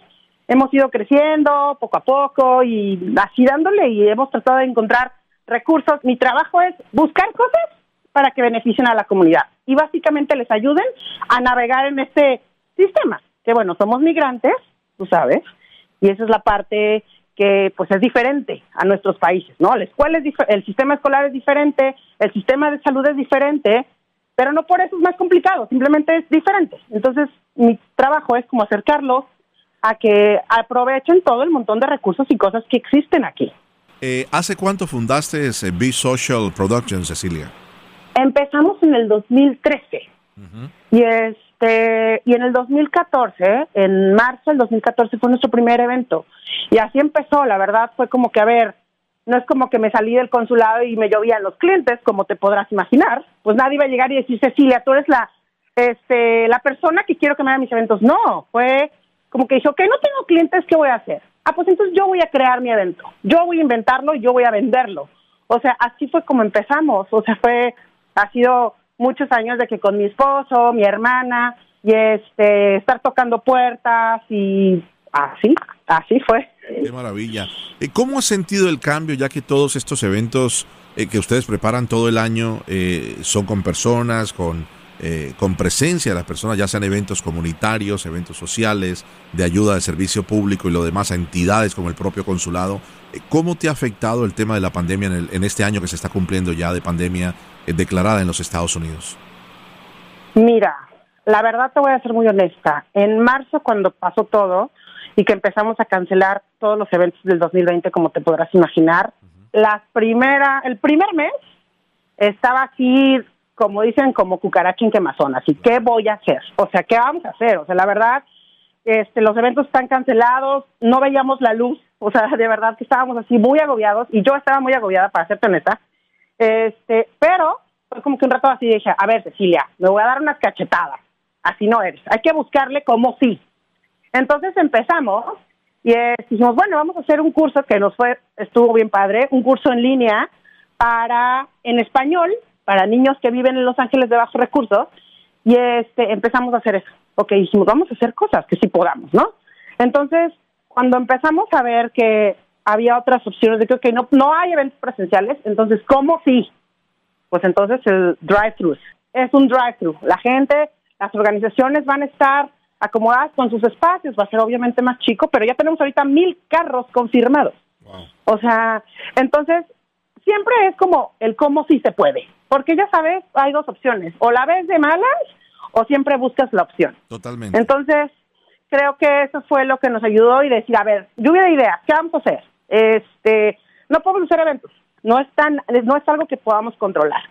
hemos ido creciendo poco a poco y así dándole, y hemos tratado de encontrar recursos. Mi trabajo es buscar cosas para que beneficien a la comunidad y básicamente les ayuden a navegar en este sistema. Que bueno, somos migrantes, tú sabes, y esa es la parte que pues es diferente a nuestros países, ¿no? La escuela es dif- el sistema escolar es diferente, el sistema de salud es diferente, pero no por eso es más complicado, simplemente es diferente. Entonces, mi trabajo es como acercarlos a que aprovechen todo el montón de recursos y cosas que existen aquí. Eh, ¿Hace cuánto fundaste ese Be Social Productions, Cecilia? Empezamos en el dos mil trece. Uh-huh. Y este y en el dos mil catorce, en marzo del dos mil catorce fue nuestro primer evento. Y así empezó, la verdad, fue como que, a ver, no es como que me salí del consulado y me llovían los clientes, como te podrás imaginar. Pues nadie iba a llegar y decir, Cecilia, tú eres la este la persona que quiero que me haga mis eventos. No, fue como que dije, ok, no tengo clientes, ¿qué voy a hacer? Ah, pues entonces yo voy a crear mi evento. Yo voy a inventarlo y yo voy a venderlo. O sea, así fue como empezamos. O sea, fue, ha sido muchos años de que con mi esposo, mi hermana, y este estar tocando puertas y así, así fue. Qué maravilla. ¿Cómo has sentido el cambio, ya que todos estos eventos eh, que ustedes preparan todo el año eh, son con personas, con, eh, con presencia de las personas, ya sean eventos comunitarios, eventos sociales, de ayuda de servicio público y lo demás a entidades como el propio consulado? Eh, ¿Cómo te ha afectado el tema de la pandemia en, el, en este año que se está cumpliendo ya de pandemia eh, declarada en los Estados Unidos? Mira, la verdad te voy a ser muy honesta. En marzo, cuando pasó todo, y que empezamos a cancelar todos los eventos del dos mil veinte, como te podrás imaginar. Uh-huh. La primera, el primer mes estaba aquí, como dicen, como cucaracha en quemazón. Así, ¿qué voy a hacer? O sea, ¿qué vamos a hacer? O sea, la verdad, este, los eventos están cancelados, no veíamos la luz. O sea, de verdad que estábamos así muy agobiados, y yo estaba muy agobiada, para serte honesta. Este, pero fue como que un rato así dije, a ver, Cecilia, me voy a dar unas cachetadas. Así no eres. Hay que buscarle como sí. Entonces empezamos y eh, dijimos, bueno, vamos a hacer un curso que nos fue, estuvo bien padre, un curso en línea para en español, para niños que viven en Los Ángeles de bajos recursos, y este empezamos a hacer eso. Ok, dijimos, vamos a hacer cosas que sí podamos, ¿no? Entonces, cuando empezamos a ver que había otras opciones de que okay, no, no hay eventos presenciales, entonces, ¿cómo sí? Pues entonces el drive-thru. Es un drive-thru. La gente, las organizaciones van a estar acomodadas con sus espacios, va a ser obviamente más chico, pero ya tenemos ahorita mil carros confirmados. Wow. O sea, entonces, siempre es como el cómo sí se puede, porque ya sabes, hay dos opciones, o la ves de malas, o siempre buscas la opción. Totalmente. Entonces, creo que eso fue lo que nos ayudó y decir, a ver, lluvia de ideas, ¿qué vamos a hacer? Este, no podemos hacer eventos, no es, tan, no es algo que podamos controlar.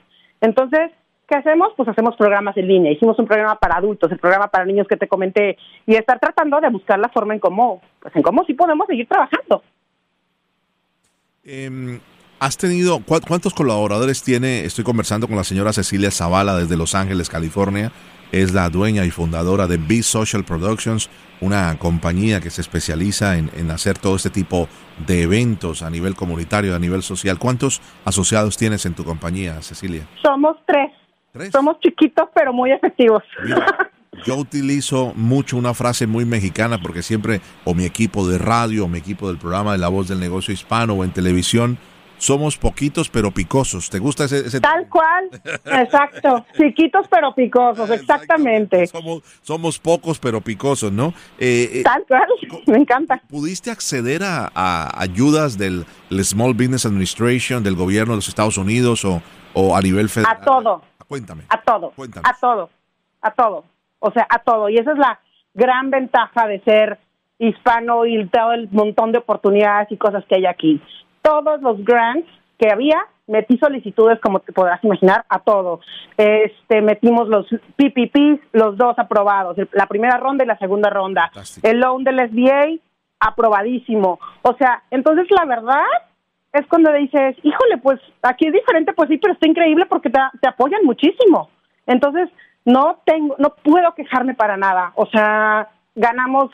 Entonces, ¿qué hacemos? Pues hacemos programas en línea. Hicimos un programa para adultos, el programa para niños que te comenté, y estar tratando de buscar la forma en cómo, pues en cómo sí podemos seguir trabajando. Eh, ¿Has tenido cu- cuántos colaboradores tiene? Estoy conversando con la señora Cecilia Zavala desde Los Ángeles, California. Es la dueña y fundadora de Be Social Productions, una compañía que se especializa en, en hacer todo este tipo de eventos a nivel comunitario, a nivel social. ¿Cuántos asociados tienes en tu compañía, Cecilia? Somos tres. ¿Tres? Somos chiquitos, pero muy efectivos. Mira, yo utilizo mucho una frase muy mexicana porque siempre, o mi equipo de radio, o mi equipo del programa de La Voz del Negocio Hispano, o en televisión, somos poquitos pero picosos. ¿Te gusta ese? ese Tal t- cual, exacto. Chiquitos pero picosos, exactamente. Somos, somos pocos pero picosos, ¿no? Eh, Tal cual, me encanta. ¿Pudiste acceder a, a ayudas del Small Business Administration, del gobierno de los Estados Unidos o, o a nivel federal? A todo. Cuéntame. A todo, Cuéntanos. a todo, a todo, o sea, a todo. Y esa es la gran ventaja de ser hispano y todo el montón de oportunidades y cosas que hay aquí. Todos los grants que había, metí solicitudes, como te podrás imaginar, a todo. Este, metimos los P P Ps, los dos aprobados, la primera ronda y la segunda ronda. Fantástico. El loan del S B A, aprobadísimo. O sea, entonces la verdad es cuando dices, híjole, pues aquí es diferente, pues sí, pero está increíble porque te, te apoyan muchísimo. Entonces, no tengo, no puedo quejarme para nada. O sea, ganamos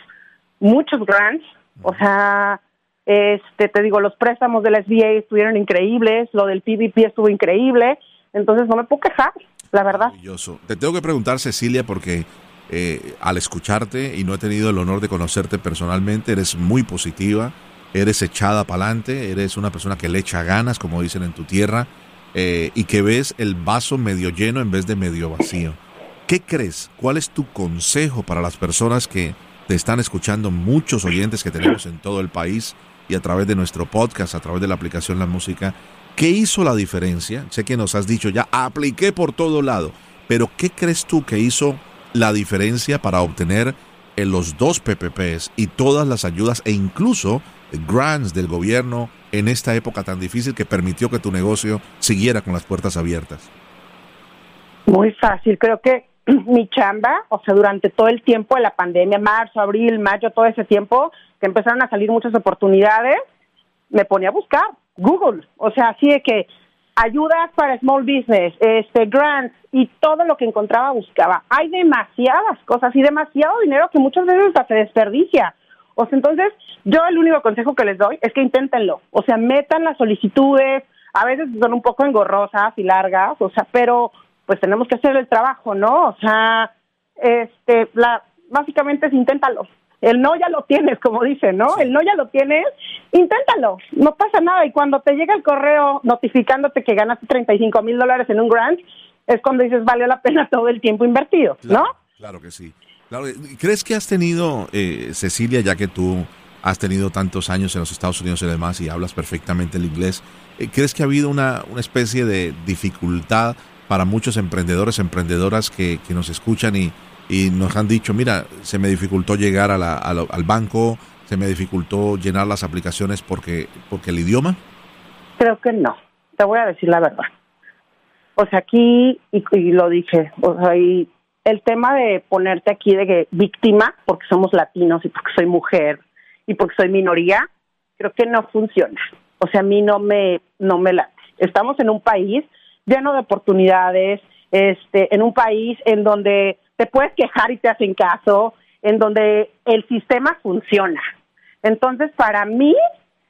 muchos grants. O sea, este te digo, los préstamos del S B A estuvieron increíbles, lo del P V P estuvo increíble. Entonces, no me puedo quejar, la verdad. Maravilloso. Te tengo que preguntar, Cecilia, porque eh, al escucharte, y no he tenido el honor de conocerte personalmente, eres muy positiva. Eres echada para adelante, eres una persona que le echa ganas, como dicen en tu tierra, eh, y que ves el vaso medio lleno en vez de medio vacío. ¿Qué crees? ¿Cuál es tu consejo para las personas que te están escuchando, muchos oyentes que tenemos en todo el país y a través de nuestro podcast, a través de la aplicación La Música? ¿Qué hizo la diferencia? Sé que nos has dicho ya, apliqué por todo lado, pero ¿qué crees tú que hizo la diferencia para obtener en los dos P P Ps y todas las ayudas e incluso grants del gobierno en esta época tan difícil que permitió que tu negocio siguiera con las puertas abiertas? Muy fácil. Creo que mi chamba, o sea, durante todo el tiempo de la pandemia, marzo, abril, mayo, todo ese tiempo que empezaron a salir muchas oportunidades, me ponía a buscar Google. O sea, así de que ayudas para small business, este grants, y todo lo que encontraba buscaba. Hay demasiadas cosas y demasiado dinero que muchas veces hasta se desperdicia. O sea, entonces, yo el único consejo que les doy es que inténtenlo. O sea, metan las solicitudes, a veces son un poco engorrosas y largas, o sea, pero pues tenemos que hacer el trabajo, ¿no? O sea, este, la, básicamente es inténtalo. El no ya lo tienes, como dicen, ¿no? El no ya lo tienes, inténtalo, no pasa nada. Y cuando te llega el correo notificándote que ganaste treinta y cinco mil dólares en un grant, es cuando dices, valió la pena todo el tiempo invertido, ¿no? Claro, claro que sí. Claro. ¿Crees que has tenido, eh, Cecilia, ya que tú has tenido tantos años en los Estados Unidos y demás y hablas perfectamente el inglés, eh, ¿crees que ha habido una, una especie de dificultad para muchos emprendedores, emprendedoras que, que nos escuchan y Y nos han dicho, mira, se me dificultó llegar a la, a la, al banco, se me dificultó llenar las aplicaciones porque porque el idioma? Creo que no, te voy a decir la verdad. O sea, aquí, y, y lo dije, o sea, y el tema de ponerte aquí de que víctima, porque somos latinos y porque soy mujer y porque soy minoría, creo que no funciona. O sea, a mí no me, no me late. Estamos en un país lleno de oportunidades, este, en un país en donde te puedes quejar y te hacen caso, en donde el sistema funciona. Entonces, para mí,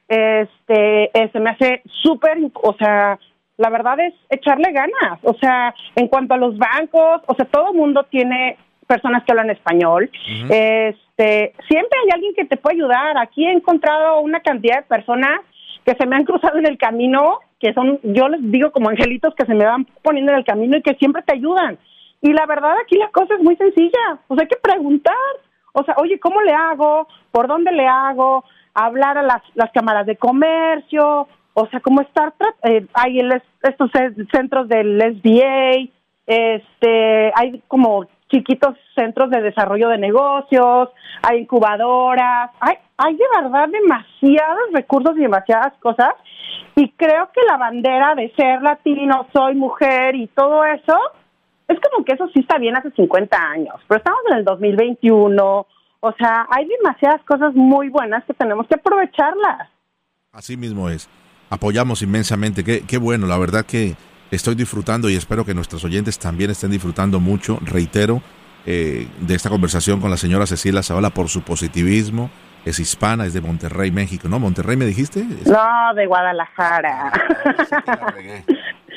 este, se me hace súper, o sea, la verdad es echarle ganas. O sea, en cuanto a los bancos, o sea, todo el mundo tiene personas que hablan español. Uh-huh. Este, siempre hay alguien que te puede ayudar. Aquí he encontrado una cantidad de personas que se me han cruzado en el camino, que son, yo les digo como angelitos que se me van poniendo en el camino y que siempre te ayudan. Y la verdad, aquí la cosa es muy sencilla. O sea, hay que preguntar. O sea, oye, ¿cómo le hago? ¿Por dónde le hago? Hablar a las, las cámaras de comercio. O sea, ¿cómo estar? Eh, hay el, estos centros del S B A. Este, hay como chiquitos centros de desarrollo de negocios. Hay incubadoras. Hay, hay de verdad demasiados recursos y demasiadas cosas. Y creo que la bandera de ser latino, soy mujer y todo eso, es como que eso sí está bien hace cincuenta años, pero estamos en el dos mil veintiuno, o sea, hay demasiadas cosas muy buenas que tenemos que aprovecharlas. Así mismo es, apoyamos inmensamente, qué, qué bueno, la verdad que estoy disfrutando y espero que nuestros oyentes también estén disfrutando mucho, reitero, eh, de esta conversación con la señora Cecilia Zavala por su positivismo. Es hispana, es de Monterrey, México, ¿no? ¿Monterrey me dijiste? Es... No, de Guadalajara.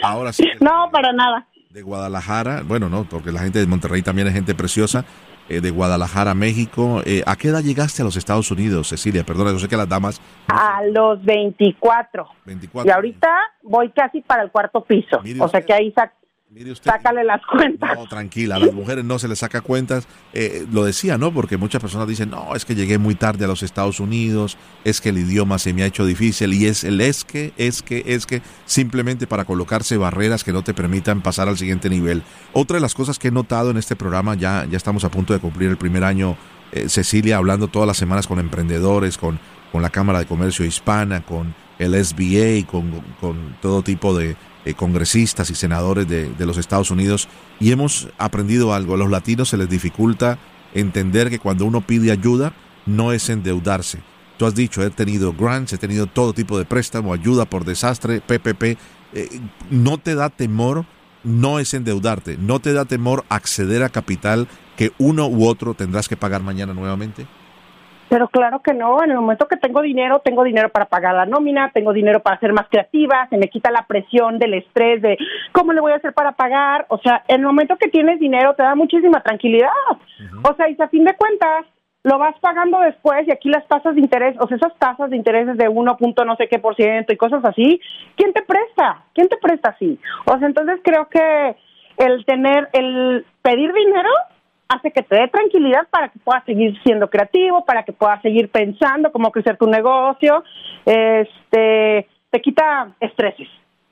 Ahora sí. No, para nada. De Guadalajara, bueno, no, porque la gente de Monterrey también es gente preciosa, eh, de Guadalajara, México. Eh, ¿A qué edad llegaste a los Estados Unidos, Cecilia? Perdona, yo sé que las damas... No sé. A los veinticuatro. veinticuatro. Y ahorita voy casi para el cuarto piso. Mire, o usted, sea que ahí sac- sácale las cuentas. No, tranquila, a las mujeres no se les saca cuentas. Eh, lo decía, ¿no? Porque muchas personas dicen, no, es que llegué muy tarde a los Estados Unidos, es que el idioma se me ha hecho difícil, y es el es que, es que, es que, simplemente para colocarse barreras que no te permitan pasar al siguiente nivel. Otra de las cosas que he notado en este programa, ya, ya estamos a punto de cumplir el primer año, eh, Cecilia, hablando todas las semanas con emprendedores, con, con la Cámara de Comercio Hispana, con el S B A, con, con todo tipo de... Eh, congresistas y senadores de, de los Estados Unidos, y hemos aprendido algo. A los latinos se les dificulta entender que cuando uno pide ayuda no es endeudarse. Tú has dicho, he tenido grants, he tenido todo tipo de préstamo, ayuda por desastre, P P P. Eh, no te da temor, no es endeudarte, no te da temor acceder a capital que uno u otro tendrás que pagar mañana nuevamente. Pero claro que no, en el momento que tengo dinero, tengo dinero para pagar la nómina, tengo dinero para ser más creativa, se me quita la presión del estrés de cómo le voy a hacer para pagar. O sea, en el momento que tienes dinero te da muchísima tranquilidad. Uh-huh. O sea, y a fin de cuentas, lo vas pagando después, y aquí las tasas de interés, o sea, esas tasas de intereses de uno punto no sé qué por ciento y cosas así, ¿quién te presta? ¿Quién te presta así? O sea, entonces creo que el tener, el pedir dinero hace que te dé tranquilidad para que puedas seguir siendo creativo, para que puedas seguir pensando cómo crecer tu negocio, este, te quita estreses.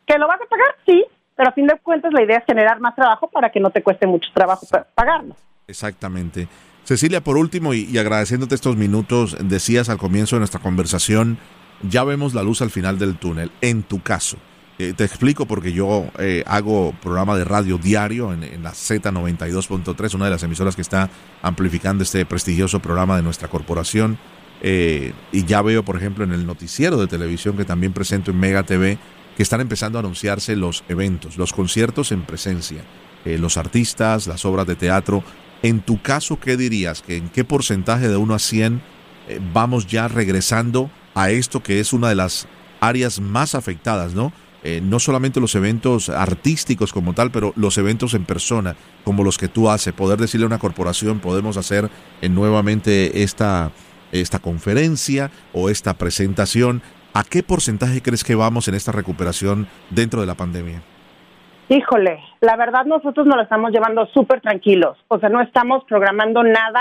¿Que lo vas a pagar? Sí, pero a fin de cuentas la idea es generar más trabajo para que no te cueste mucho trabajo pagarlo. Exactamente. Cecilia, por último, y, y agradeciéndote estos minutos, decías al comienzo de nuestra conversación, ya vemos la luz al final del túnel, en tu caso. Eh, te explico porque yo eh, hago programa de radio diario en, en la Z noventa y dos punto tres, una de las emisoras que está amplificando este prestigioso programa de nuestra corporación. Eh, y ya veo, por ejemplo, en el noticiero de televisión que también presento en Mega T V, que están empezando a anunciarse los eventos, los conciertos en presencia, eh, los artistas, las obras de teatro. En tu caso, ¿qué dirías? ¿Que en qué porcentaje de uno a cien eh, vamos ya regresando a esto que es una de las áreas más afectadas, ¿no? Eh, no solamente los eventos artísticos como tal, pero los eventos en persona, como los que tú haces. Poder decirle a una corporación, podemos hacer eh, nuevamente esta, esta conferencia o esta presentación. ¿A qué porcentaje crees que vamos en esta recuperación dentro de la pandemia? Híjole, la verdad nosotros nos lo estamos llevando súper tranquilos, o sea, no estamos programando nada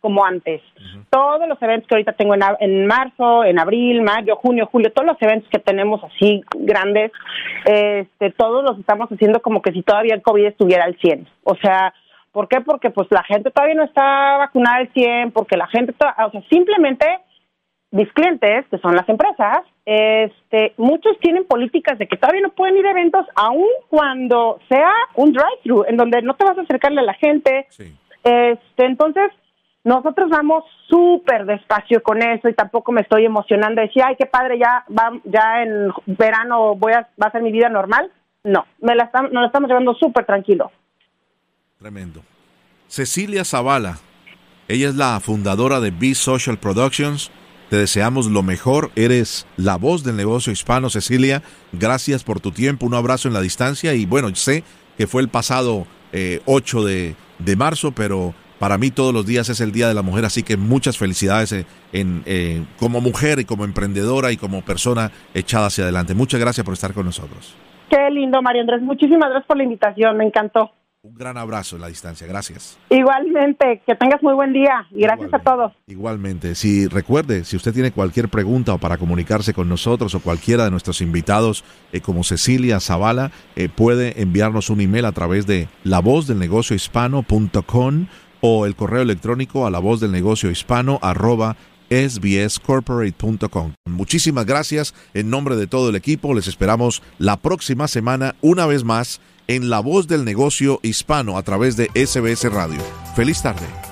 como antes. Uh-huh. Todos los eventos que ahorita tengo en, en marzo, en abril, mayo, junio, julio, todos los eventos que tenemos así grandes, este, todos los estamos haciendo como que si todavía el COVID estuviera al cien. O sea, ¿por qué? Porque pues la gente todavía no está vacunada al cien, porque la gente, to- o sea, simplemente mis clientes, que son las empresas, este, muchos tienen políticas de que todavía no pueden ir a eventos, aun cuando sea un drive-thru, en donde no te vas a acercarle a la gente. Sí. Este, entonces, nosotros vamos súper despacio con eso y tampoco me estoy emocionando de decir, ay, qué padre, ya va, ya en verano voy a, va a ser mi vida normal. No, me la estamos, nos la estamos llevando súper tranquilo. Tremendo. Cecilia Zavala, ella es la fundadora de Be Social Productions. Te deseamos lo mejor. Eres la voz del negocio hispano, Cecilia. Gracias por tu tiempo. Un abrazo en la distancia. Y bueno, sé que fue el pasado eh, ocho de, de marzo, pero para mí todos los días es el Día de la Mujer. Así que muchas felicidades en, en, eh, como mujer y como emprendedora y como persona echada hacia adelante. Muchas gracias por estar con nosotros. Qué lindo, Mario Andrés. Muchísimas gracias por la invitación. Me encantó. Un gran abrazo en la distancia, gracias. Igualmente, que tengas muy buen día y gracias a todos. Igualmente, si recuerde, si usted tiene cualquier pregunta o para comunicarse con nosotros o cualquiera de nuestros invitados, eh, como Cecilia Zavala, eh, puede enviarnos un email a través de la voz del negocio hispano punto com o el correo electrónico a la voz del negocio hispano arroba s b s corporate punto com. Muchísimas gracias en nombre de todo el equipo, les esperamos la próxima semana una vez más en La Voz del Negocio Hispano a través de S B S Radio. Feliz tarde.